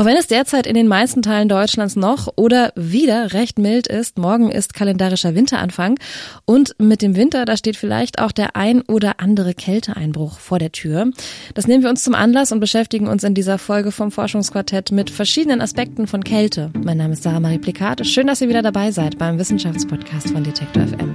Auch wenn es derzeit in den meisten Teilen Deutschlands noch oder wieder recht mild ist, morgen ist kalendarischer Winteranfang und mit dem Winter, da steht vielleicht auch der ein oder andere Kälteeinbruch vor der Tür. Das nehmen wir uns zum Anlass und beschäftigen uns in dieser Folge vom Forschungsquartett mit verschiedenen Aspekten von Kälte. Mein Name ist Sarah-Marie Plikat. Schön, dass ihr wieder dabei seid beim Wissenschaftspodcast von Detektor FM.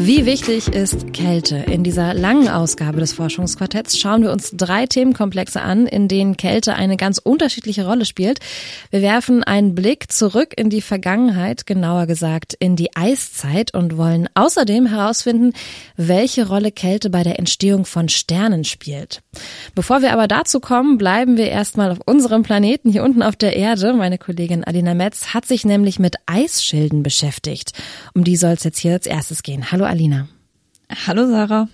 Wie wichtig ist Kälte? In dieser langen Ausgabe des Forschungsquartetts schauen wir uns 3 Themenkomplexe an, in denen Kälte eine ganz unterschiedliche Rolle spielt. Wir werfen einen Blick zurück in die Vergangenheit, genauer gesagt in die Eiszeit, und wollen außerdem herausfinden, welche Rolle Kälte bei der Entstehung von Sternen spielt. Bevor wir aber dazu kommen, bleiben wir erstmal auf unserem Planeten hier unten auf der Erde. Meine Kollegin Alina Metz hat sich nämlich mit Eisschilden beschäftigt. Um die soll es jetzt hier als erstes gehen. Hallo Alina. Hallo Sarah.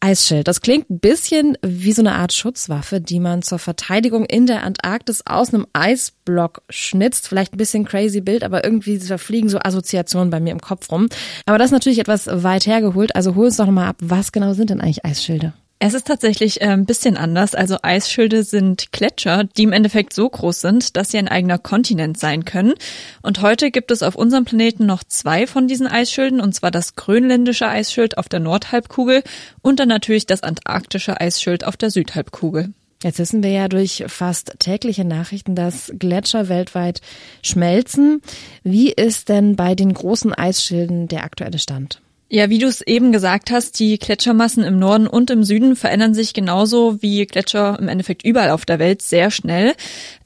Eisschild, das klingt ein bisschen wie so eine Art Schutzwaffe, die man zur Verteidigung in der Antarktis aus einem Eisblock schnitzt. Vielleicht ein bisschen crazy Bild, aber irgendwie verfliegen so Assoziationen bei mir im Kopf rum. Aber das ist natürlich etwas weit hergeholt, also hol uns doch nochmal ab, was genau sind denn eigentlich Eisschilde? Es ist tatsächlich ein bisschen anders. Also Eisschilde sind Gletscher, die im Endeffekt so groß sind, dass sie ein eigener Kontinent sein können. Und heute gibt es auf unserem Planeten noch 2 von diesen Eisschilden, und zwar das grönländische Eisschild auf der Nordhalbkugel und dann natürlich das antarktische Eisschild auf der Südhalbkugel. Jetzt wissen wir ja durch fast tägliche Nachrichten, dass Gletscher weltweit schmelzen. Wie ist denn bei den großen Eisschilden der aktuelle Stand? Ja, wie du es eben gesagt hast, die Gletschermassen im Norden und im Süden verändern sich genauso wie Gletscher im Endeffekt überall auf der Welt sehr schnell.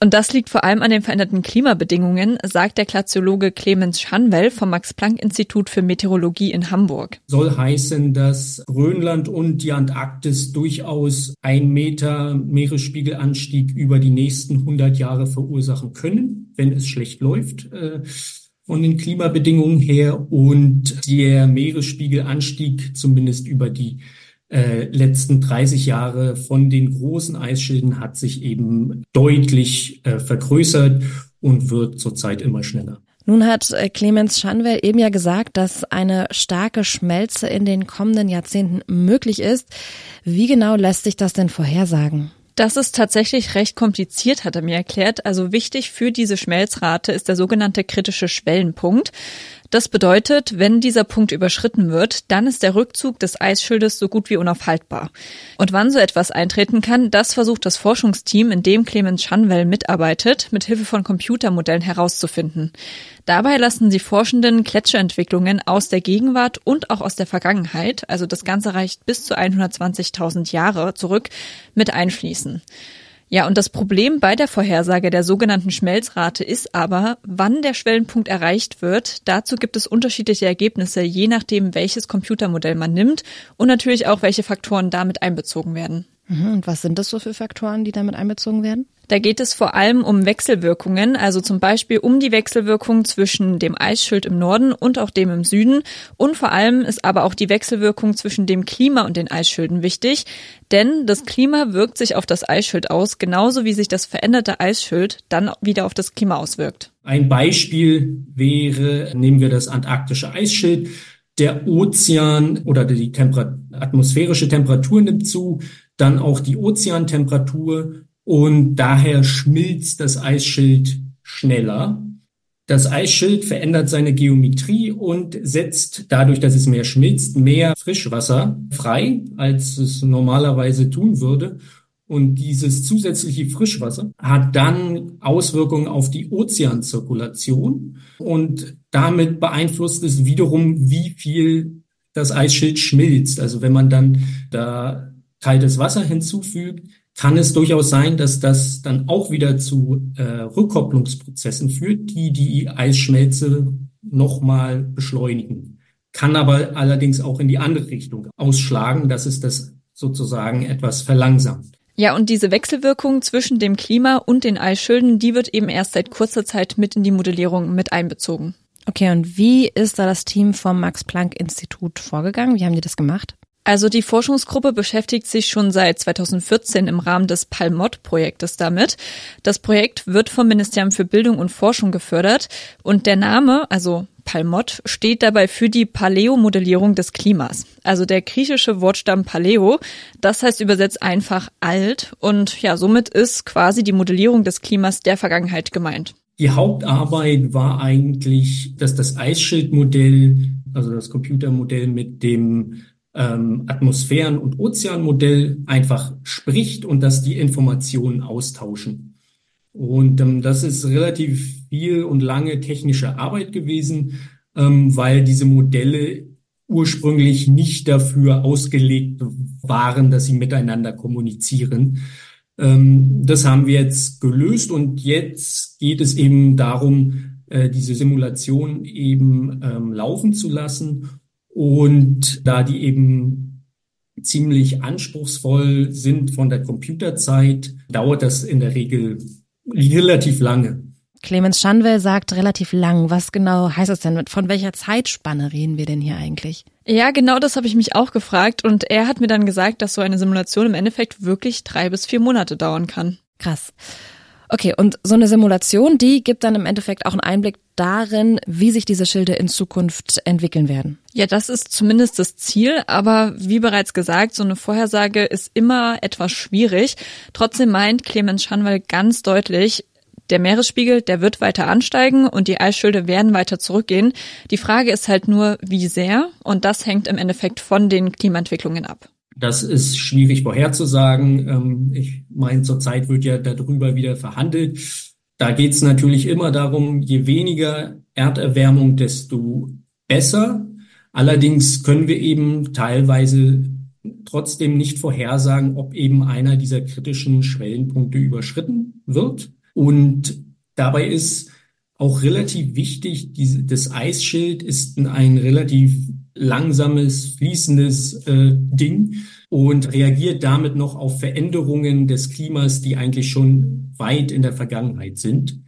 Und das liegt vor allem an den veränderten Klimabedingungen, sagt der Glaziologe Clemens Schanwell vom Max-Planck-Institut für Meteorologie in Hamburg. Soll heißen, dass Grönland und die Antarktis durchaus 1 Meter Meeresspiegelanstieg über die nächsten 100 Jahre verursachen können, wenn es schlecht läuft. Von den Klimabedingungen her, und der Meeresspiegelanstieg zumindest über die letzten 30 Jahre von den großen Eisschilden hat sich eben deutlich vergrößert und wird zurzeit immer schneller. Nun hat Clemens Schanwell eben ja gesagt, dass eine starke Schmelze in den kommenden Jahrzehnten möglich ist. Wie genau lässt sich das denn vorhersagen? Das ist tatsächlich recht kompliziert, hat er mir erklärt. Also wichtig für diese Schmelzrate ist der sogenannte kritische Schwellenpunkt. Das bedeutet, wenn dieser Punkt überschritten wird, dann ist der Rückzug des Eisschildes so gut wie unaufhaltbar. Und wann so etwas eintreten kann, das versucht das Forschungsteam, in dem Clemens Schanwell mitarbeitet, mit Hilfe von Computermodellen herauszufinden. Dabei lassen die Forschenden Gletscherentwicklungen aus der Gegenwart und auch aus der Vergangenheit, also das Ganze reicht bis zu 120.000 Jahre zurück, mit einfließen. Ja, und das Problem bei der Vorhersage der sogenannten Schmelzrate ist aber, wann der Schwellenpunkt erreicht wird. Dazu gibt es unterschiedliche Ergebnisse, je nachdem, welches Computermodell man nimmt und natürlich auch, welche Faktoren damit einbezogen werden. Und was sind das so für Faktoren, die damit einbezogen werden? Da geht es vor allem um Wechselwirkungen, also zum Beispiel um die Wechselwirkung zwischen dem Eisschild im Norden und auch dem im Süden. Und vor allem ist aber auch die Wechselwirkung zwischen dem Klima und den Eisschilden wichtig, denn das Klima wirkt sich auf das Eisschild aus, genauso wie sich das veränderte Eisschild dann wieder auf das Klima auswirkt. Ein Beispiel wäre, nehmen wir das antarktische Eisschild. Der Ozean oder die atmosphärische Temperatur nimmt zu, dann auch die Ozeantemperatur. Und daher schmilzt das Eisschild schneller. Das Eisschild verändert seine Geometrie und setzt, dadurch, dass es mehr schmilzt, mehr Frischwasser frei, als es normalerweise tun würde. Und dieses zusätzliche Frischwasser hat dann Auswirkungen auf die Ozeanzirkulation. Und damit beeinflusst es wiederum, wie viel das Eisschild schmilzt. Also wenn man dann da kaltes Wasser hinzufügt, kann es durchaus sein, dass das dann auch wieder zu Rückkopplungsprozessen führt, die Eisschmelze nochmal beschleunigen. Kann aber allerdings auch in die andere Richtung ausschlagen, dass es das sozusagen etwas verlangsamt. Ja, und diese Wechselwirkung zwischen dem Klima und den Eisschilden, die wird eben erst seit kurzer Zeit mit in die Modellierung mit einbezogen. Okay, und wie ist da das Team vom Max-Planck-Institut vorgegangen? Wie haben die das gemacht? Also die Forschungsgruppe beschäftigt sich schon seit 2014 im Rahmen des PalMod-Projektes damit. Das Projekt wird vom Ministerium für Bildung und Forschung gefördert und der Name, also PalMod, steht dabei für die Paläomodellierung des Klimas. Also der griechische Wortstamm Paleo, das heißt übersetzt einfach alt und ja, somit ist quasi die Modellierung des Klimas der Vergangenheit gemeint. Die Hauptarbeit war eigentlich, dass das Eisschildmodell, also das Computermodell mit dem Atmosphären- und Ozeanmodell einfach spricht und dass die Informationen austauschen. Und das ist relativ viel und lange technische Arbeit gewesen, weil diese Modelle ursprünglich nicht dafür ausgelegt waren, dass sie miteinander kommunizieren. Das haben wir jetzt gelöst und jetzt geht es eben darum, diese Simulation eben laufen zu lassen. Und da die eben ziemlich anspruchsvoll sind von der Computerzeit, dauert das in der Regel relativ lange. Clemens Schanwell sagt relativ lang. Was genau heißt das denn? Von welcher Zeitspanne reden wir denn hier eigentlich? Ja, genau das habe ich mich auch gefragt. Und er hat mir dann gesagt, dass so eine Simulation im Endeffekt wirklich 3 bis 4 Monate dauern kann. Krass. Okay, und so eine Simulation, die gibt dann im Endeffekt auch einen Einblick darin, wie sich diese Schilde in Zukunft entwickeln werden. Ja, das ist zumindest das Ziel, aber wie bereits gesagt, so eine Vorhersage ist immer etwas schwierig. Trotzdem meint Clemens Schanwell ganz deutlich, der Meeresspiegel, der wird weiter ansteigen und die Eisschilde werden weiter zurückgehen. Die Frage ist halt nur, wie sehr, und das hängt im Endeffekt von den Klimaentwicklungen ab. Das ist schwierig vorherzusagen. Ich meine, zurzeit wird ja darüber wieder verhandelt. Da geht es natürlich immer darum, je weniger Erderwärmung, desto besser. Allerdings können wir eben teilweise trotzdem nicht vorhersagen, ob eben einer dieser kritischen Schwellenpunkte überschritten wird. Und dabei ist auch relativ wichtig, das Eisschild ist ein relativ langsames, fließendes Ding und reagiert damit noch auf Veränderungen des Klimas, die eigentlich schon weit in der Vergangenheit sind.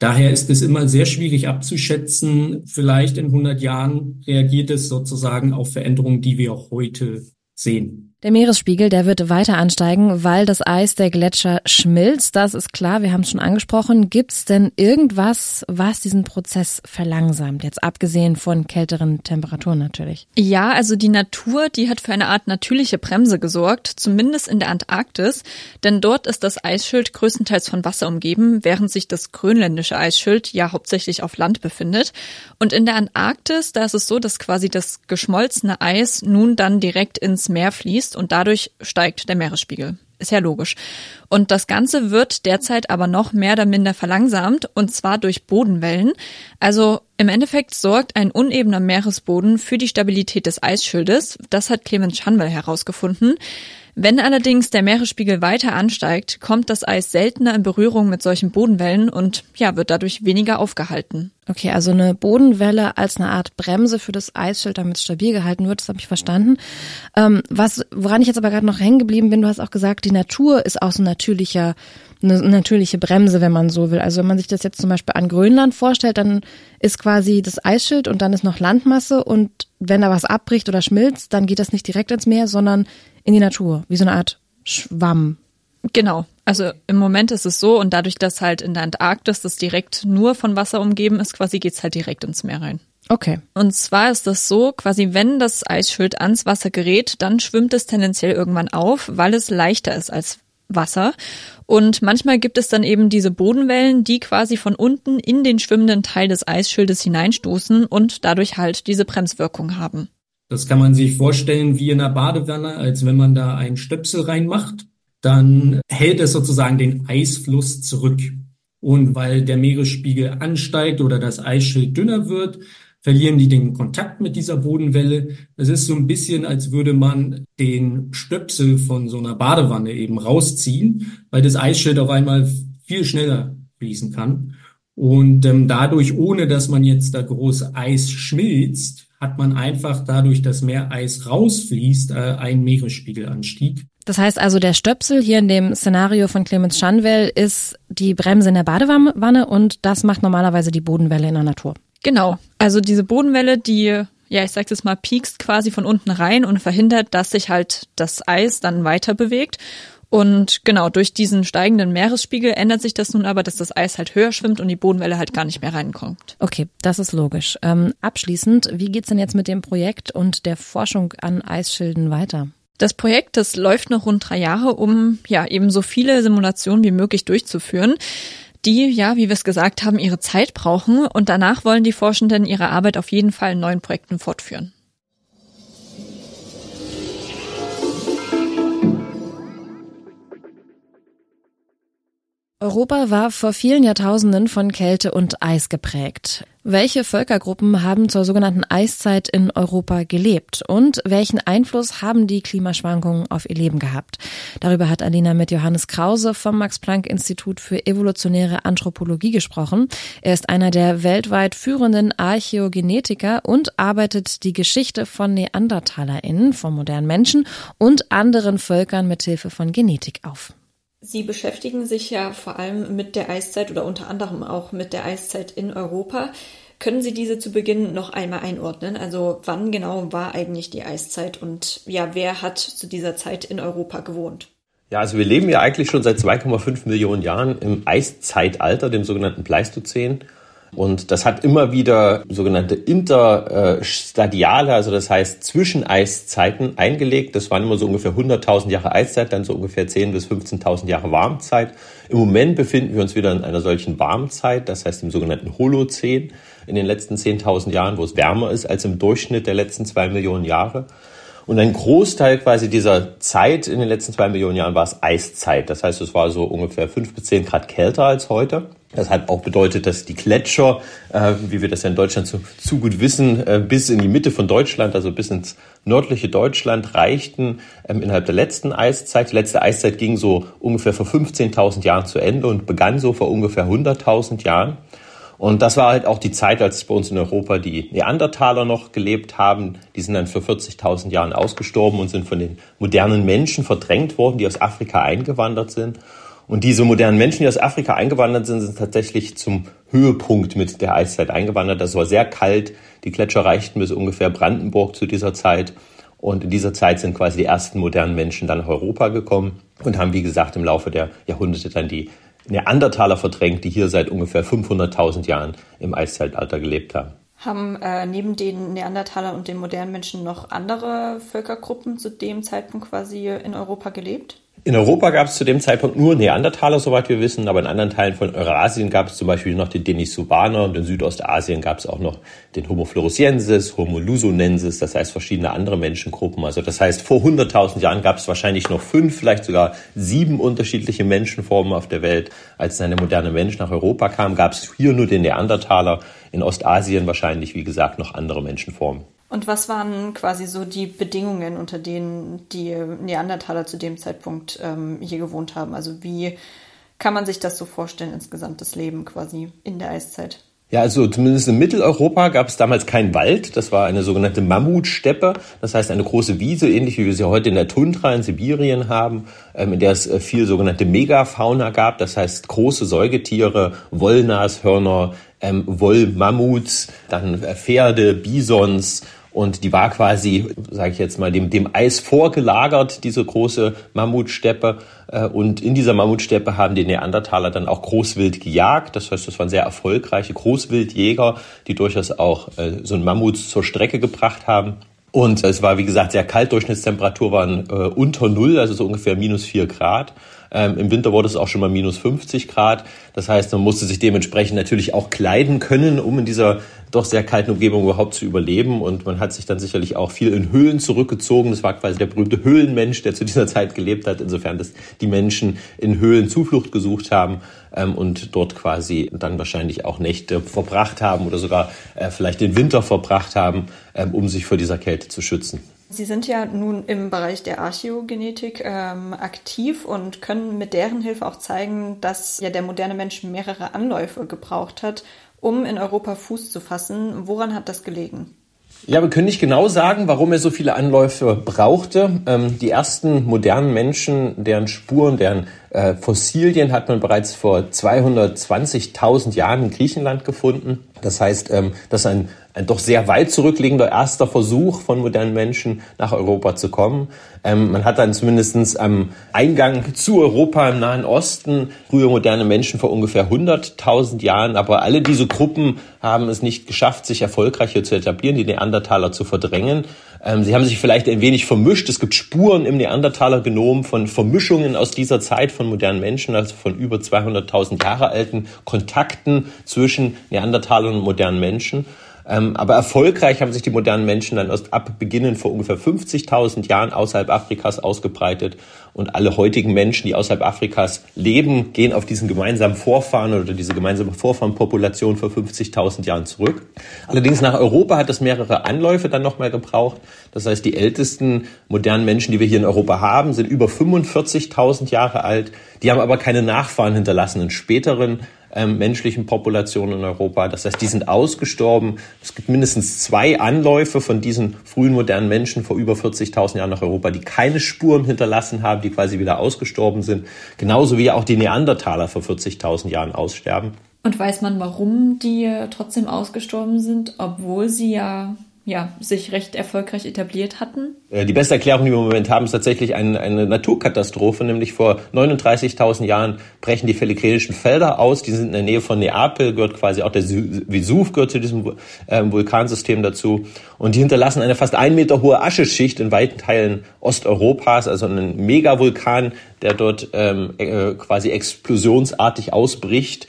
Daher ist es immer sehr schwierig abzuschätzen. Vielleicht in 100 Jahren reagiert es sozusagen auf Veränderungen, die wir auch heute sehen. Der Meeresspiegel, der wird weiter ansteigen, weil das Eis der Gletscher schmilzt. Das ist klar, wir haben es schon angesprochen. Gibt es denn irgendwas, was diesen Prozess verlangsamt? Jetzt abgesehen von kälteren Temperaturen natürlich. Ja, also die Natur, die hat für eine Art natürliche Bremse gesorgt, zumindest in der Antarktis. Denn dort ist das Eisschild größtenteils von Wasser umgeben, während sich das grönländische Eisschild ja hauptsächlich auf Land befindet. Und in der Antarktis, da ist es so, dass quasi das geschmolzene Eis nun dann direkt ins Meer fließt. Und dadurch steigt der Meeresspiegel. Ist ja logisch. Und das Ganze wird derzeit aber noch mehr oder minder verlangsamt, und zwar durch Bodenwellen. Also im Endeffekt sorgt ein unebener Meeresboden für die Stabilität des Eisschildes. Das hat Clemens Schanwell herausgefunden. Wenn allerdings der Meeresspiegel weiter ansteigt, kommt das Eis seltener in Berührung mit solchen Bodenwellen und ja, wird dadurch weniger aufgehalten. Okay, also eine Bodenwelle als eine Art Bremse für das Eisschild, damit es stabil gehalten wird, das habe ich verstanden. Woran ich jetzt aber gerade noch hängen geblieben bin, du hast auch gesagt, die Natur ist auch so eine natürliche Bremse, wenn man so will. Also wenn man sich das jetzt zum Beispiel an Grönland vorstellt, dann ist quasi das Eisschild und dann ist noch Landmasse und wenn da was abbricht oder schmilzt, dann geht das nicht direkt ins Meer, sondern in die Natur, wie so eine Art Schwamm. Genau. Also im Moment ist es so und dadurch, dass halt in der Antarktis das direkt nur von Wasser umgeben ist, quasi geht's halt direkt ins Meer rein. Okay. Und zwar ist das so, quasi wenn das Eisschild ans Wasser gerät, dann schwimmt es tendenziell irgendwann auf, weil es leichter ist als Wasser. Und manchmal gibt es dann eben diese Bodenwellen, die quasi von unten in den schwimmenden Teil des Eisschildes hineinstoßen und dadurch halt diese Bremswirkung haben. Das kann man sich vorstellen wie in einer Badewanne, als wenn man da einen Stöpsel reinmacht. Dann hält es sozusagen den Eisfluss zurück. Und weil der Meeresspiegel ansteigt oder das Eisschild dünner wird, verlieren die den Kontakt mit dieser Bodenwelle. Es ist so ein bisschen, als würde man den Stöpsel von so einer Badewanne eben rausziehen, weil das Eisschild auf einmal viel schneller fließen kann. Und dadurch, ohne dass man jetzt da groß Eis schmilzt, hat man einfach dadurch, dass mehr Eis rausfließt, einen Meeresspiegelanstieg. Das heißt also, der Stöpsel hier in dem Szenario von Clemens Schanwell ist die Bremse in der Badewanne und das macht normalerweise die Bodenwelle in der Natur. Genau, also diese Bodenwelle, die ja, ich sag's jetzt mal, piekst quasi von unten rein und verhindert, dass sich halt das Eis dann weiter bewegt. Und genau, durch diesen steigenden Meeresspiegel ändert sich das nun aber, dass das Eis halt höher schwimmt und die Bodenwelle halt gar nicht mehr reinkommt. Okay, das ist logisch. Abschließend, wie geht's denn jetzt mit dem Projekt und der Forschung an Eisschilden weiter? Das Projekt, das läuft noch rund 3 Jahre, um ja eben so viele Simulationen wie möglich durchzuführen, die, ja, wie wir es gesagt haben, ihre Zeit brauchen. Und danach wollen die Forschenden ihre Arbeit auf jeden Fall in neuen Projekten fortführen. Europa war vor vielen Jahrtausenden von Kälte und Eis geprägt. Welche Völkergruppen haben zur sogenannten Eiszeit in Europa gelebt und welchen Einfluss haben die Klimaschwankungen auf ihr Leben gehabt? Darüber hat Alina mit Johannes Krause vom Max-Planck-Institut für evolutionäre Anthropologie gesprochen. Er ist einer der weltweit führenden Archäogenetiker und arbeitet die Geschichte von NeandertalerInnen, von modernen Menschen und anderen Völkern mithilfe von Genetik auf. Sie beschäftigen sich ja vor allem mit der Eiszeit oder unter anderem auch mit der Eiszeit in Europa. Können Sie diese zu Beginn noch einmal einordnen? Also wann genau war eigentlich die Eiszeit und ja, wer hat zu dieser Zeit in Europa gewohnt? Ja, also wir leben ja eigentlich schon seit 2,5 Millionen Jahren im Eiszeitalter, dem sogenannten Pleistozän. Und das hat immer wieder sogenannte Interstadiale, also das heißt Zwischeneiszeiten eingelegt. Das waren immer so ungefähr 100.000 Jahre Eiszeit, dann so ungefähr 10.000 bis 15.000 Jahre Warmzeit. Im Moment befinden wir uns wieder in einer solchen Warmzeit, das heißt im sogenannten Holozän in den letzten 10.000 Jahren, wo es wärmer ist als im Durchschnitt der letzten 2 Millionen Jahre. Und ein Großteil quasi dieser Zeit in den letzten 2 Millionen Jahren war es Eiszeit. Das heißt, es war so ungefähr 5 bis 10 Grad kälter als heute. Das hat auch bedeutet, dass die Gletscher, wie wir das ja in Deutschland zu gut wissen, bis in die Mitte von Deutschland, also bis ins nördliche Deutschland reichten innerhalb der letzten Eiszeit. Die letzte Eiszeit ging so ungefähr vor 15.000 Jahren zu Ende und begann so vor ungefähr 100.000 Jahren. Und das war halt auch die Zeit, als bei uns in Europa die Neandertaler noch gelebt haben. Die sind dann vor 40.000 Jahren ausgestorben und sind von den modernen Menschen verdrängt worden, die aus Afrika eingewandert sind. Und diese modernen Menschen, die aus Afrika eingewandert sind, sind tatsächlich zum Höhepunkt mit der Eiszeit eingewandert. Das war sehr kalt. Die Gletscher reichten bis ungefähr Brandenburg zu dieser Zeit. Und in dieser Zeit sind quasi die ersten modernen Menschen dann nach Europa gekommen und haben, wie gesagt, im Laufe der Jahrhunderte dann die Neandertaler verdrängt, die hier seit ungefähr 500.000 Jahren im Eiszeitalter gelebt haben. Haben neben den Neandertalern und den modernen Menschen noch andere Völkergruppen zu dem Zeitpunkt quasi in Europa gelebt? In Europa gab es zu dem Zeitpunkt nur Neandertaler, soweit wir wissen, aber in anderen Teilen von Eurasien gab es zum Beispiel noch den Denisovaner und in Südostasien gab es auch noch den Homo floresiensis, Homo lusonensis, das heißt verschiedene andere Menschengruppen. Also das heißt, vor 100.000 Jahren gab es wahrscheinlich noch 5, vielleicht sogar 7 unterschiedliche Menschenformen auf der Welt. Als dann der moderne Mensch nach Europa kam, gab es hier nur den Neandertaler, in Ostasien wahrscheinlich, wie gesagt, noch andere Menschenformen. Und was waren quasi so die Bedingungen, unter denen die Neandertaler zu dem Zeitpunkt hier gewohnt haben? Also wie kann man sich das so vorstellen, insgesamt das Leben quasi in der Eiszeit? Ja, also zumindest in Mitteleuropa gab es damals keinen Wald. Das war eine sogenannte Mammutsteppe. Das heißt eine große Wiese, ähnlich wie wir sie heute in der Tundra in Sibirien haben, in der es viel sogenannte Megafauna gab. Das heißt große Säugetiere, Wollnashörner, Wollmammuts, dann Pferde, Bisons. Und die war quasi, sage ich jetzt mal, dem Eis vorgelagert, diese große Mammutsteppe. Und in dieser Mammutsteppe haben die Neandertaler dann auch Großwild gejagt. Das heißt, das waren sehr erfolgreiche Großwildjäger, die durchaus auch so einen Mammut zur Strecke gebracht haben. Und es war, wie gesagt, sehr kalt. Durchschnittstemperatur waren unter Null, also so ungefähr -4 Grad. Im Winter wurde es auch schon mal -50 Grad. Das heißt, man musste sich dementsprechend natürlich auch kleiden können, um in dieser doch sehr kalten Umgebung überhaupt zu überleben. Und man hat sich dann sicherlich auch viel in Höhlen zurückgezogen. Das war quasi der berühmte Höhlenmensch, der zu dieser Zeit gelebt hat. Insofern, dass die Menschen in Höhlen Zuflucht gesucht haben und dort quasi dann wahrscheinlich auch Nächte verbracht haben oder sogar vielleicht den Winter verbracht haben, um sich vor dieser Kälte zu schützen. Sie sind ja nun im Bereich der Archäogenetik aktiv und können mit deren Hilfe auch zeigen, dass ja der moderne Mensch mehrere Anläufe gebraucht hat, um in Europa Fuß zu fassen. Woran hat das gelegen? Ja, wir können nicht genau sagen, warum er so viele Anläufe brauchte. Die ersten modernen Menschen, deren Spuren, deren Fossilien hat man bereits vor 220.000 Jahren in Griechenland gefunden. Das heißt, dass ein doch sehr weit zurückliegender erster Versuch von modernen Menschen, nach Europa zu kommen. Man hat dann zumindest am Eingang zu Europa im Nahen Osten frühe moderne Menschen vor ungefähr 100.000 Jahren. Aber alle diese Gruppen haben es nicht geschafft, sich erfolgreich hier zu etablieren, die Neandertaler zu verdrängen. Sie haben sich vielleicht ein wenig vermischt. Es gibt Spuren im Neandertaler-Genom von Vermischungen aus dieser Zeit von modernen Menschen, also von über 200.000 Jahre alten Kontakten zwischen Neandertalern und modernen Menschen. Aber erfolgreich haben sich die modernen Menschen dann erst ab Beginn vor ungefähr 50.000 Jahren außerhalb Afrikas ausgebreitet. Und alle heutigen Menschen, die außerhalb Afrikas leben, gehen auf diesen gemeinsamen Vorfahren oder diese gemeinsame Vorfahrenpopulation vor 50.000 Jahren zurück. Allerdings nach Europa hat es mehrere Anläufe dann nochmal gebraucht. Das heißt, die ältesten modernen Menschen, die wir hier in Europa haben, sind über 45.000 Jahre alt. Die haben aber keine Nachfahren hinterlassen in späteren menschlichen Populationen in Europa. Das heißt, die sind ausgestorben. Es gibt mindestens zwei Anläufe von diesen frühen modernen Menschen vor über 40.000 Jahren nach Europa, die keine Spuren hinterlassen haben, die quasi wieder ausgestorben sind. Genauso wie auch die Neandertaler vor 40.000 Jahren aussterben. Und weiß man, warum die trotzdem ausgestorben sind, obwohl sie ja sich recht erfolgreich etabliert hatten? Die beste Erklärung, die wir im Moment haben, ist tatsächlich eine Naturkatastrophe, nämlich vor 39.000 Jahren brechen die phlegräischen Felder aus, die sind in der Nähe von Neapel, gehört quasi auch der Vesuv gehört zu diesem Vulkansystem dazu und die hinterlassen eine fast 1 Meter hohe Ascheschicht in weiten Teilen Osteuropas, also einen Megavulkan, der dort quasi explosionsartig ausbricht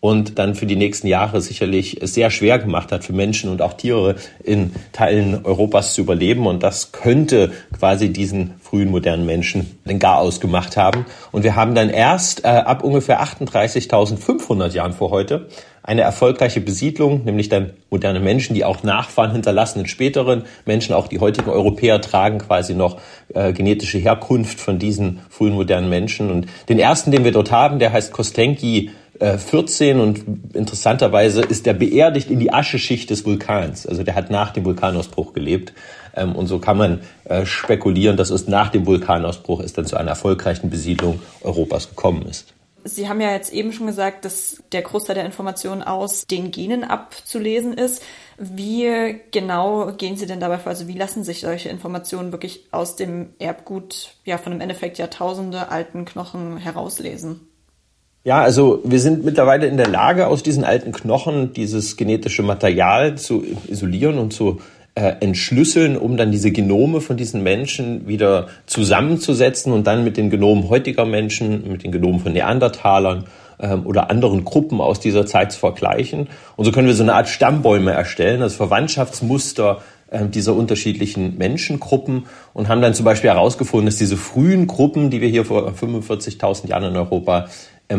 und dann für die nächsten Jahre sicherlich es sehr schwer gemacht hat, für Menschen und auch Tiere in Teilen Europas zu überleben. Und das könnte quasi diesen frühen modernen Menschen den Garaus gemacht haben. Und wir haben dann erst ab ungefähr 38.500 Jahren vor heute eine erfolgreiche Besiedlung, nämlich dann moderne Menschen, die auch Nachfahren hinterlassen in späteren Menschen. Auch die heutigen Europäer tragen quasi noch genetische Herkunft von diesen frühen modernen Menschen. Und den ersten, den wir dort haben, der heißt Kostenki 14 und interessanterweise ist der beerdigt in die Ascheschicht des Vulkans. Also der hat nach dem Vulkanausbruch gelebt. Und so kann man spekulieren, dass es nach dem Vulkanausbruch es dann zu einer erfolgreichen Besiedlung Europas gekommen ist. Sie haben ja jetzt eben schon gesagt, dass der Großteil der Informationen aus den Genen abzulesen ist. Wie genau gehen Sie denn dabei vor? Also wie lassen sich solche Informationen wirklich aus dem Erbgut, ja, von im Endeffekt Jahrtausende alten Knochen herauslesen? Ja, also wir sind mittlerweile in der Lage, aus diesen alten Knochen dieses genetische Material zu isolieren und zu entschlüsseln, um dann diese Genome von diesen Menschen wieder zusammenzusetzen und dann mit den Genomen heutiger Menschen, mit den Genomen von Neandertalern oder anderen Gruppen aus dieser Zeit zu vergleichen. Und so können wir so eine Art Stammbäume erstellen, also Verwandtschaftsmuster dieser unterschiedlichen Menschengruppen und haben dann zum Beispiel herausgefunden, dass diese frühen Gruppen, die wir hier vor 45.000 Jahren in Europa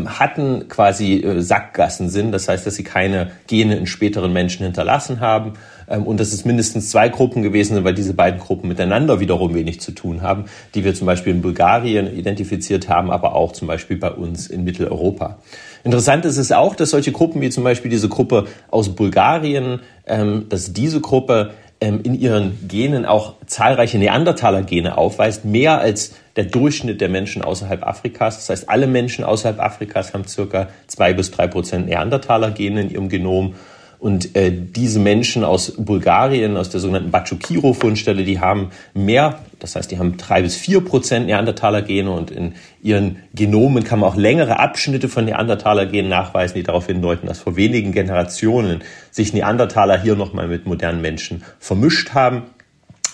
hatten, quasi Sackgassen sind. Das heißt, dass sie keine Gene in späteren Menschen hinterlassen haben und dass es mindestens zwei Gruppen gewesen sind, weil diese beiden Gruppen miteinander wiederum wenig zu tun haben, die wir zum Beispiel in Bulgarien identifiziert haben, aber auch zum Beispiel bei uns in Mitteleuropa. Interessant ist es auch, dass solche Gruppen wie zum Beispiel diese Gruppe aus Bulgarien, dass diese Gruppe in ihren Genen auch zahlreiche Neandertaler-Gene aufweist, mehr als der Durchschnitt der Menschen außerhalb Afrikas. Das heißt, alle Menschen außerhalb Afrikas haben circa 2-3% Neandertaler-Gene in ihrem Genom. Und diese Menschen aus Bulgarien, aus der sogenannten Batschukiro-Fundstelle, die haben mehr, das heißt, die haben 3-4% Neandertaler-Gene und in ihren Genomen kann man auch längere Abschnitte von Neandertaler-Genen nachweisen, die darauf hindeuten, dass vor wenigen Generationen sich Neandertaler hier nochmal mit modernen Menschen vermischt haben.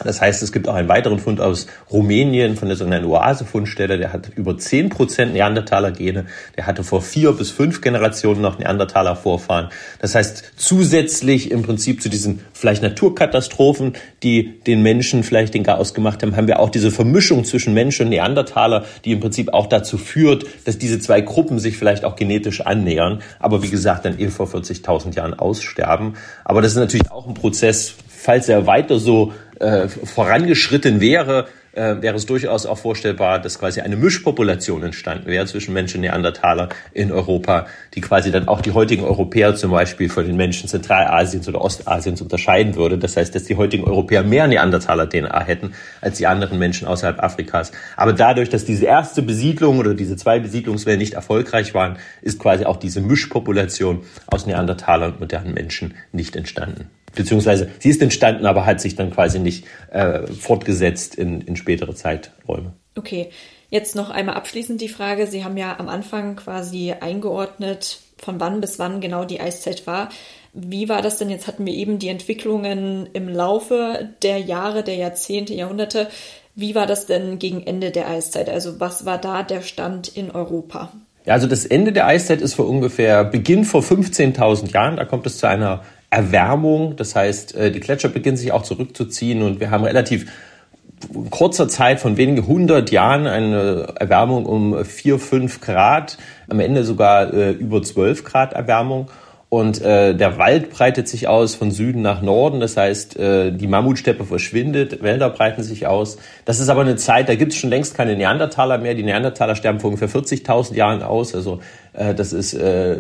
Das heißt, es gibt auch einen weiteren Fund aus Rumänien von der sogenannten Oase-Fundstelle, der hat über 10% Neandertaler-Gene, der hatte vor 4 bis 5 Generationen noch Neandertaler-Vorfahren. Das heißt, zusätzlich im Prinzip zu diesen vielleicht Naturkatastrophen, die den Menschen vielleicht den Chaos gemacht haben, haben wir auch diese Vermischung zwischen Mensch und Neandertaler, die im Prinzip auch dazu führt, dass diese zwei Gruppen sich vielleicht auch genetisch annähern, aber wie gesagt, dann eben vor 40.000 Jahren aussterben. Aber das ist natürlich auch ein Prozess, falls er weiter so vorangeschritten wäre, wäre es durchaus auch vorstellbar, dass quasi eine Mischpopulation entstanden wäre zwischen Menschen und Neandertaler in Europa, die quasi dann auch die heutigen Europäer zum Beispiel von den Menschen Zentralasiens oder Ostasiens unterscheiden würde. Das heißt, dass die heutigen Europäer mehr Neandertaler-DNA hätten als die anderen Menschen außerhalb Afrikas. Aber dadurch, dass diese erste Besiedlung oder diese zwei Besiedlungswellen nicht erfolgreich waren, ist quasi auch diese Mischpopulation aus Neandertalern und modernen Menschen nicht entstanden. beziehungsweise sie ist entstanden, aber hat sich dann quasi nicht fortgesetzt in spätere Zeiträume. Okay, jetzt noch einmal abschließend die Frage. Sie haben ja am Anfang quasi eingeordnet, von wann bis wann genau die Eiszeit war. Wie war das denn? Jetzt hatten wir eben die Entwicklungen im Laufe der Jahre, der Jahrzehnte, Jahrhunderte. Wie war das denn gegen Ende der Eiszeit? Also was war da der Stand in Europa? Ja, also das Ende der Eiszeit ist vor 15.000 Jahren. Da kommt es zu einer Erwärmung. Das heißt, die Gletscher beginnen sich auch zurückzuziehen und wir haben relativ in kurzer Zeit von wenigen 100 Jahren eine Erwärmung um 4-5 Grad, am Ende sogar über 12 Grad Erwärmung. Und der Wald breitet sich aus von Süden nach Norden. Das heißt, die Mammutsteppe verschwindet, Wälder breiten sich aus. Das ist aber eine Zeit, da gibt es schon längst keine Neandertaler mehr. Die Neandertaler sterben vor ungefähr 40.000 Jahren aus. Also das ist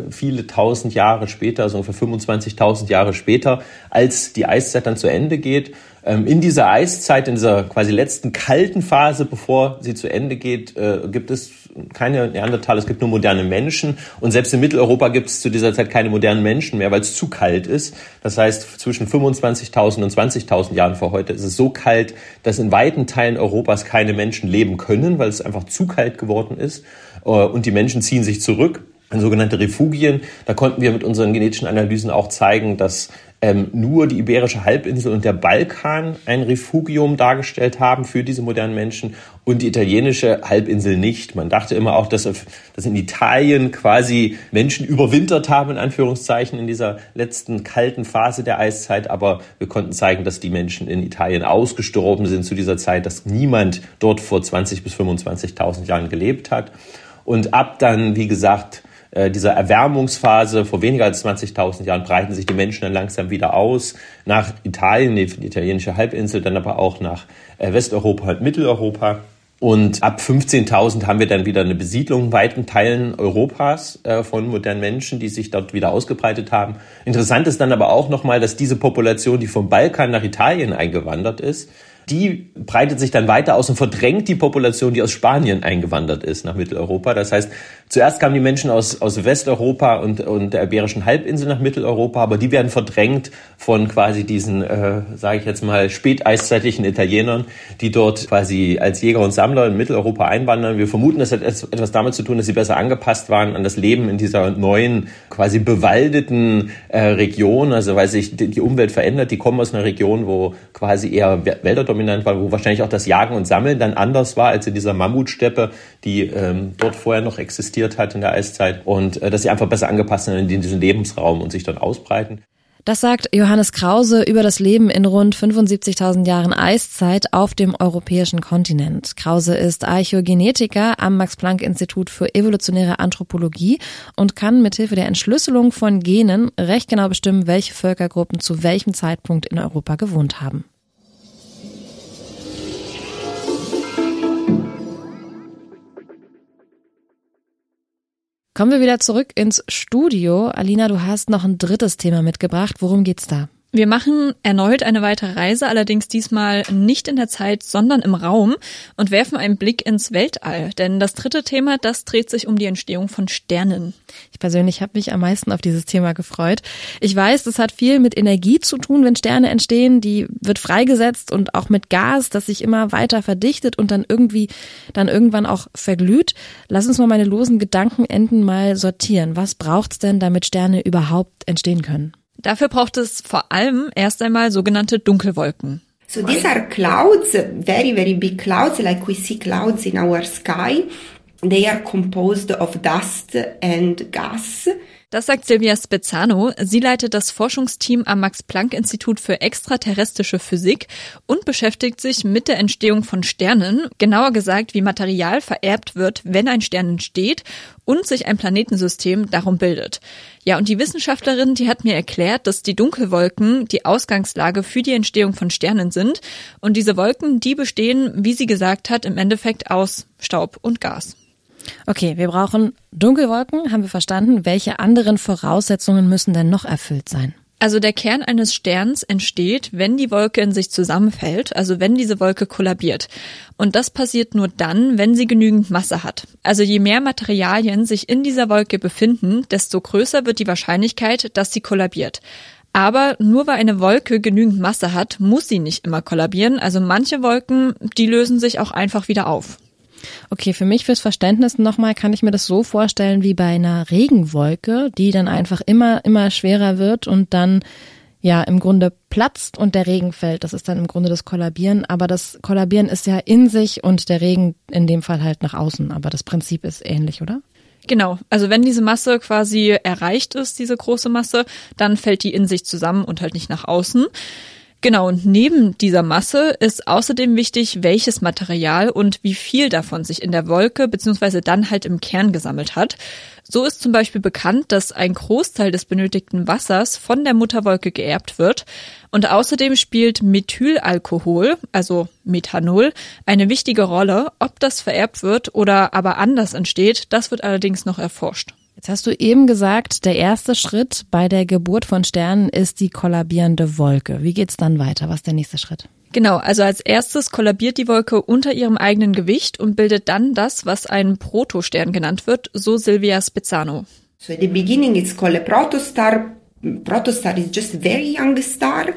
viele tausend Jahre später, also ungefähr 25.000 Jahre später, als die Eiszeit dann zu Ende geht. In dieser Eiszeit, in dieser quasi letzten kalten Phase, bevor sie zu Ende geht, gibt es keine Neandertaler, es gibt nur moderne Menschen. Und selbst in Mitteleuropa gibt es zu dieser Zeit keine modernen Menschen mehr, weil es zu kalt ist. Das heißt, zwischen 25.000 und 20.000 Jahren vor heute ist es so kalt, dass in weiten Teilen Europas keine Menschen leben können, weil es einfach zu kalt geworden ist. Und die Menschen ziehen sich zurück in sogenannte Refugien. Da konnten wir mit unseren genetischen Analysen auch zeigen, dass nur die Iberische Halbinsel und der Balkan ein Refugium dargestellt haben für diese modernen Menschen und die italienische Halbinsel nicht. Man dachte immer auch, dass in Italien quasi Menschen überwintert haben, in Anführungszeichen, in dieser letzten kalten Phase der Eiszeit. Aber wir konnten zeigen, dass die Menschen in Italien ausgestorben sind zu dieser Zeit, dass niemand dort vor 20.000 bis 25.000 Jahren gelebt hat. Und ab dann, wie gesagt, dieser Erwärmungsphase vor weniger als 20.000 Jahren breiten sich die Menschen dann langsam wieder aus, nach Italien, die italienische Halbinsel, dann aber auch nach Westeuropa und Mitteleuropa. Und ab 15.000 haben wir dann wieder eine Besiedlung in weiten Teilen Europas von modernen Menschen, die sich dort wieder ausgebreitet haben. Interessant ist dann aber auch nochmal, dass diese Population, die vom Balkan nach Italien eingewandert ist, die breitet sich dann weiter aus und verdrängt die Population, die aus Spanien eingewandert ist, nach Mitteleuropa. Das heißt, zuerst kamen die Menschen aus Westeuropa und der Iberischen Halbinsel nach Mitteleuropa, aber die werden verdrängt von quasi diesen, sage ich jetzt mal, späteiszeitlichen Italienern, die dort quasi als Jäger und Sammler in Mitteleuropa einwandern. Wir vermuten, das hat etwas damit zu tun, dass sie besser angepasst waren an das Leben in dieser neuen, quasi bewaldeten Region. Also weil sich die Umwelt verändert, die kommen aus einer Region, wo quasi eher Wälder dominant war, wo wahrscheinlich auch das Jagen und Sammeln dann anders war als in dieser Mammutsteppe, die dort vorher noch existiert hat in der Eiszeit, und dass sie einfach besser angepasst sind in diesen Lebensraum und sich dann ausbreiten. Das sagt Johannes Krause über das Leben in rund 75.000 Jahren Eiszeit auf dem europäischen Kontinent. Krause ist Archäogenetiker am Max-Planck-Institut für evolutionäre Anthropologie und kann mithilfe der Entschlüsselung von Genen recht genau bestimmen, welche Völkergruppen zu welchem Zeitpunkt in Europa gewohnt haben. Kommen wir wieder zurück ins Studio. Alina, du hast noch ein drittes Thema mitgebracht. Worum geht's da? Wir machen erneut eine weitere Reise, allerdings diesmal nicht in der Zeit, sondern im Raum, und werfen einen Blick ins Weltall. Denn das dritte Thema, das dreht sich um die Entstehung von Sternen. Ich persönlich habe mich am meisten auf dieses Thema gefreut. Ich weiß, das hat viel mit Energie zu tun, wenn Sterne entstehen. Die wird freigesetzt und auch mit Gas, das sich immer weiter verdichtet und dann irgendwann auch verglüht. Lass uns mal meine losen Gedankenenden mal sortieren. Was braucht's denn, damit Sterne überhaupt entstehen können? Dafür braucht es vor allem erst einmal sogenannte Dunkelwolken. So these are clouds, very, very big clouds, like we see clouds in our sky. They are composed of dust and gas. Das sagt Silvia Spezzano. Sie leitet das Forschungsteam am Max-Planck-Institut für extraterrestrische Physik und beschäftigt sich mit der Entstehung von Sternen, genauer gesagt, wie Material vererbt wird, wenn ein Stern entsteht und sich ein Planetensystem darum bildet. Ja, und die Wissenschaftlerin, die hat mir erklärt, dass die Dunkelwolken die Ausgangslage für die Entstehung von Sternen sind. Und diese Wolken, die bestehen, wie sie gesagt hat, im Endeffekt aus Staub und Gas. Okay, wir brauchen Dunkelwolken, haben wir verstanden. Welche anderen Voraussetzungen müssen denn noch erfüllt sein? Also der Kern eines Sterns entsteht, wenn die Wolke in sich zusammenfällt, also wenn diese Wolke kollabiert. Und das passiert nur dann, wenn sie genügend Masse hat. Also je mehr Materialien sich in dieser Wolke befinden, desto größer wird die Wahrscheinlichkeit, dass sie kollabiert. Aber nur weil eine Wolke genügend Masse hat, muss sie nicht immer kollabieren. Also manche Wolken, die lösen sich auch einfach wieder auf. Okay, für mich fürs Verständnis nochmal, kann ich mir das so vorstellen wie bei einer Regenwolke, die dann einfach immer schwerer wird und dann ja im Grunde platzt und der Regen fällt. Das ist dann im Grunde das Kollabieren. Aber das Kollabieren ist ja in sich und der Regen in dem Fall halt nach außen. Aber das Prinzip ist ähnlich, oder? Genau, also wenn diese Masse quasi erreicht ist, diese große Masse, dann fällt die in sich zusammen und halt nicht nach außen. Genau, und neben dieser Masse ist außerdem wichtig, welches Material und wie viel davon sich in der Wolke bzw. dann halt im Kern gesammelt hat. So ist zum Beispiel bekannt, dass ein Großteil des benötigten Wassers von der Mutterwolke geerbt wird. Und außerdem spielt Methylalkohol, also Methanol, eine wichtige Rolle. Ob das vererbt wird oder aber anders entsteht, das wird allerdings noch erforscht. Jetzt hast du eben gesagt, der erste Schritt bei der Geburt von Sternen ist die kollabierende Wolke. Wie geht's dann weiter? Was ist der nächste Schritt? Genau, also als erstes kollabiert die Wolke unter ihrem eigenen Gewicht und bildet dann das, was ein Protostern genannt wird, so Silvia Spezzano. So at the beginning it's called a protostar. Protostar is just a very young star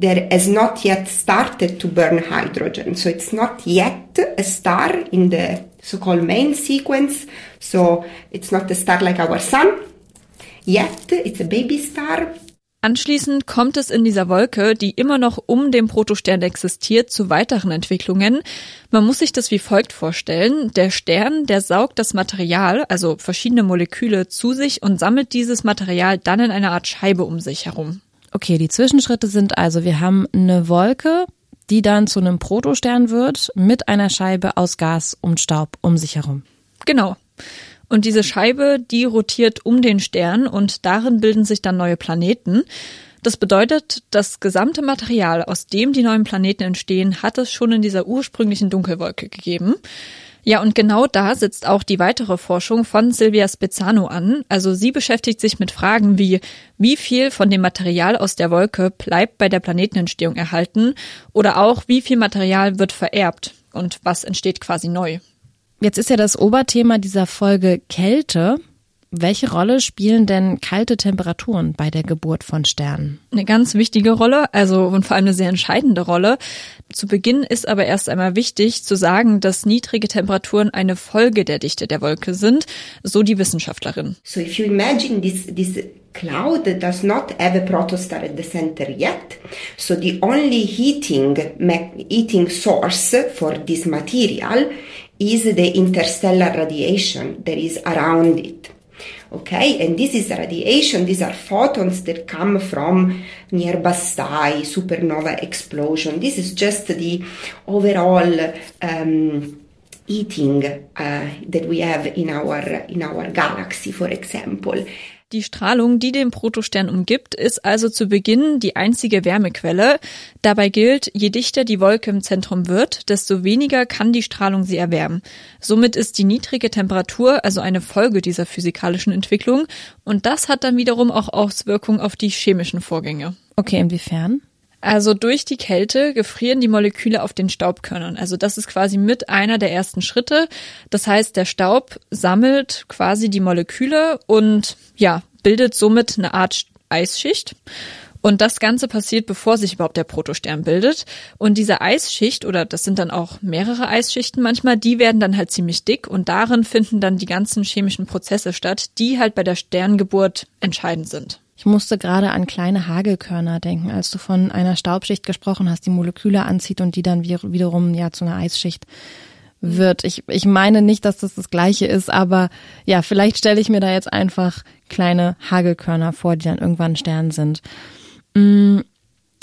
that has not yet started to burn hydrogen. So it's not yet a star in the so-called main sequence, so it's not a star like our sun, yet it's a baby star. Anschließend kommt es in dieser Wolke, die immer noch um den Protostern existiert, zu weiteren Entwicklungen. Man muss sich das wie folgt vorstellen. Der Stern, der saugt das Material, also verschiedene Moleküle, zu sich und sammelt dieses Material dann in einer Art Scheibe um sich herum. Okay, die Zwischenschritte sind also, wir haben eine Wolke, die dann zu einem Protostern wird, mit einer Scheibe aus Gas und Staub um sich herum. Genau. Und diese Scheibe, die rotiert um den Stern und darin bilden sich dann neue Planeten. Das bedeutet, das gesamte Material, aus dem die neuen Planeten entstehen, hat es schon in dieser ursprünglichen Dunkelwolke gegeben. Ja, und genau da sitzt auch die weitere Forschung von Silvia Spezzano an. Also sie beschäftigt sich mit Fragen wie viel von dem Material aus der Wolke bleibt bei der Planetenentstehung erhalten oder auch, wie viel Material wird vererbt und was entsteht quasi neu. Jetzt ist ja das Oberthema dieser Folge Kälte. Welche Rolle spielen denn kalte Temperaturen bei der Geburt von Sternen? Eine ganz wichtige Rolle, also und vor allem eine sehr entscheidende Rolle. Zu Beginn ist aber erst einmal wichtig zu sagen, dass niedrige Temperaturen eine Folge der Dichte der Wolke sind, so die Wissenschaftlerin. So if you imagine this cloud does not have a protostar at the center yet, so the only heating source for this material is the interstellar radiation that is around it. Okay, and this is radiation, these are photons that come from near bastai, supernova explosion. This is just the overall heating that we have in our galaxy, for example. Die Strahlung, die den Protostern umgibt, ist also zu Beginn die einzige Wärmequelle. Dabei gilt, je dichter die Wolke im Zentrum wird, desto weniger kann die Strahlung sie erwärmen. Somit ist die niedrige Temperatur also eine Folge dieser physikalischen Entwicklung. Und das hat dann wiederum auch Auswirkungen auf die chemischen Vorgänge. Okay, inwiefern? Also durch die Kälte gefrieren die Moleküle auf den Staubkörnern. Also das ist quasi mit einer der ersten Schritte. Das heißt, der Staub sammelt quasi die Moleküle und ja, bildet somit eine Art Eisschicht. Und das Ganze passiert, bevor sich überhaupt der Protostern bildet. Und diese Eisschicht, oder das sind dann auch mehrere Eisschichten manchmal, die werden dann halt ziemlich dick und darin finden dann die ganzen chemischen Prozesse statt, die halt bei der Sterngeburt entscheidend sind. Ich musste gerade an kleine Hagelkörner denken, als du von einer Staubschicht gesprochen hast, die Moleküle anzieht und die dann wiederum ja zu einer Eisschicht wird. Ich meine nicht, dass das Gleiche ist, aber ja, vielleicht stelle ich mir da jetzt einfach kleine Hagelkörner vor, die dann irgendwann Stern sind. Nun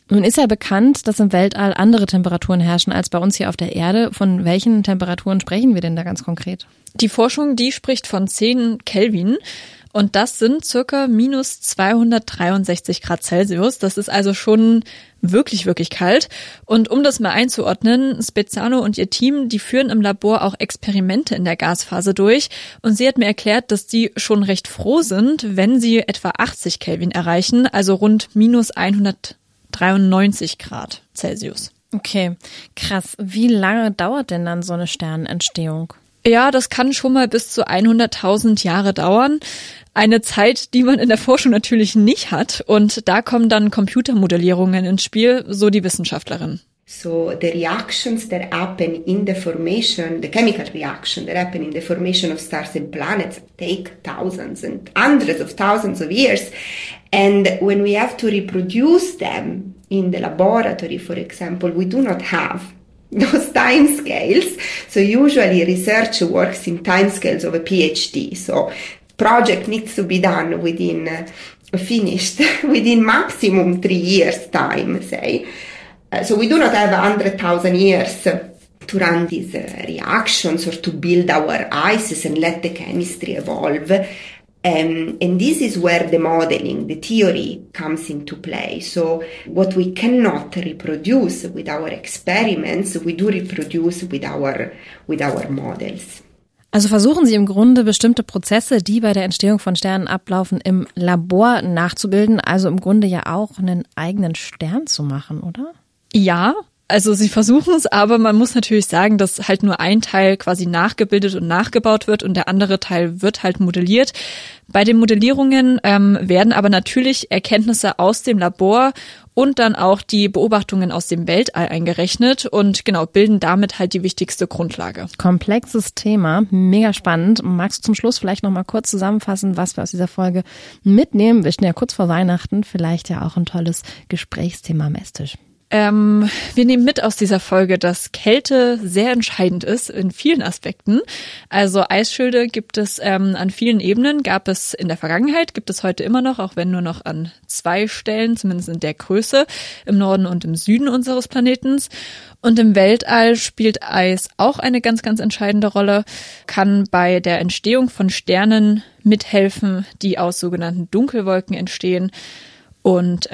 ist ja bekannt, dass im Weltall andere Temperaturen herrschen als bei uns hier auf der Erde. Von welchen Temperaturen sprechen wir denn da ganz konkret? Die Forschung, die spricht von 10 Kelvin. Und das sind circa minus 263 Grad Celsius. Das ist also schon wirklich, wirklich kalt. Und um das mal einzuordnen, Spezzano und ihr Team, die führen im Labor auch Experimente in der Gasphase durch. Und sie hat mir erklärt, dass die schon recht froh sind, wenn sie etwa 80 Kelvin erreichen, also rund minus 193 Grad Celsius. Okay, krass. Wie lange dauert denn dann so eine Sternentstehung? Ja, das kann schon mal bis zu 100.000 Jahre dauern. Eine Zeit, die man in der Forschung natürlich nicht hat. Und da kommen dann Computermodellierungen ins Spiel, so die Wissenschaftlerin. So the reactions that happen in the formation, the chemical reaction that happen in the formation of stars and planets take thousands and hundreds of thousands of years. And when we have to reproduce them in the laboratory, for example, we do not have those timescales. So usually research works in timescales of a PhD. So project needs to be done within maximum 3 years time, say. So we do not have 100,000 years to run these reactions or to build our ices and let the chemistry evolve. And this is where the modeling, the theory comes into play. So what we cannot reproduce with our experiments, we do reproduce with our models. Also versuchen sie im Grunde bestimmte Prozesse, die bei der Entstehung von Sternen ablaufen, im Labor nachzubilden, also im Grunde ja auch einen eigenen Stern zu machen, oder? Ja, also sie versuchen es, aber man muss natürlich sagen, dass halt nur ein Teil quasi nachgebildet und nachgebaut wird und der andere Teil wird halt modelliert. Bei den Modellierungen werden aber natürlich Erkenntnisse aus dem Labor und dann auch die Beobachtungen aus dem Weltall eingerechnet und genau bilden damit halt die wichtigste Grundlage. Komplexes Thema, mega spannend. Magst du zum Schluss vielleicht nochmal kurz zusammenfassen, was wir aus dieser Folge mitnehmen? Wir stehen ja kurz vor Weihnachten, vielleicht ja auch ein tolles Gesprächsthema am Esstisch. Wir nehmen mit aus dieser Folge, dass Kälte sehr entscheidend ist in vielen Aspekten. Also Eisschilde gibt es an vielen Ebenen, gab es in der Vergangenheit, gibt es heute immer noch, auch wenn nur noch an 2 Stellen, zumindest in der Größe, im Norden und im Süden unseres Planeten. Und im Weltall spielt Eis auch eine ganz, ganz entscheidende Rolle, kann bei der Entstehung von Sternen mithelfen, die aus sogenannten Dunkelwolken entstehen und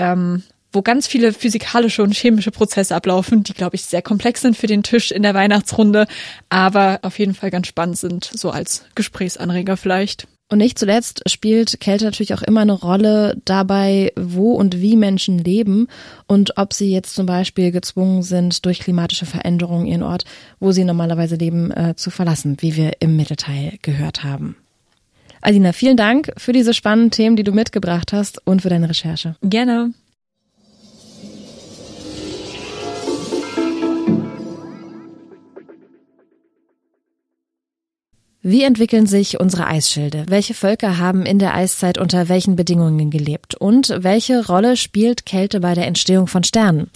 wo ganz viele physikalische und chemische Prozesse ablaufen, die, glaube ich, sehr komplex sind für den Tisch in der Weihnachtsrunde, aber auf jeden Fall ganz spannend sind, so als Gesprächsanreger vielleicht. Und nicht zuletzt spielt Kälte natürlich auch immer eine Rolle dabei, wo und wie Menschen leben und ob sie jetzt zum Beispiel gezwungen sind, durch klimatische Veränderungen ihren Ort, wo sie normalerweise leben, zu verlassen, wie wir im Mittelteil gehört haben. Alina, vielen Dank für diese spannenden Themen, die du mitgebracht hast und für deine Recherche. Gerne. Wie entwickeln sich unsere Eisschilde? Welche Völker haben in der Eiszeit unter welchen Bedingungen gelebt? Und welche Rolle spielt Kälte bei der Entstehung von Sternen?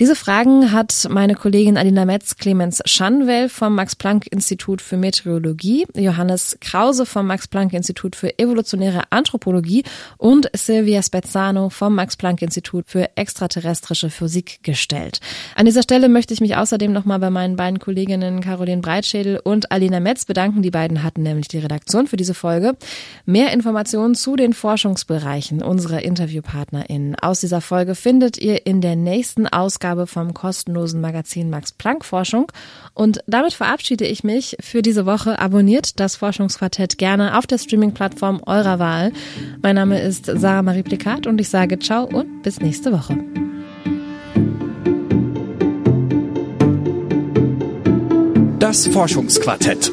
Diese Fragen hat meine Kollegin Alina Metz, Clemens Schanwell vom Max-Planck-Institut für Meteorologie, Johannes Krause vom Max-Planck-Institut für evolutionäre Anthropologie und Silvia Spezzano vom Max-Planck-Institut für extraterrestrische Physik gestellt. An dieser Stelle möchte ich mich außerdem nochmal bei meinen beiden Kolleginnen Caroline Breitschädel und Alina Metz bedanken, die beiden hatten nämlich die Redaktion für diese Folge. Mehr Informationen zu den Forschungsbereichen unserer InterviewpartnerInnen aus dieser Folge findet ihr in der nächsten Ausgabe vom kostenlosen Magazin Max-Planck-Forschung. Und damit verabschiede ich mich für diese Woche. Abonniert das Forschungsquartett gerne auf der Streaming-Plattform eurer Wahl. Mein Name ist Sarah-Marie Plikat und ich sage ciao und bis nächste Woche. Das Forschungsquartett.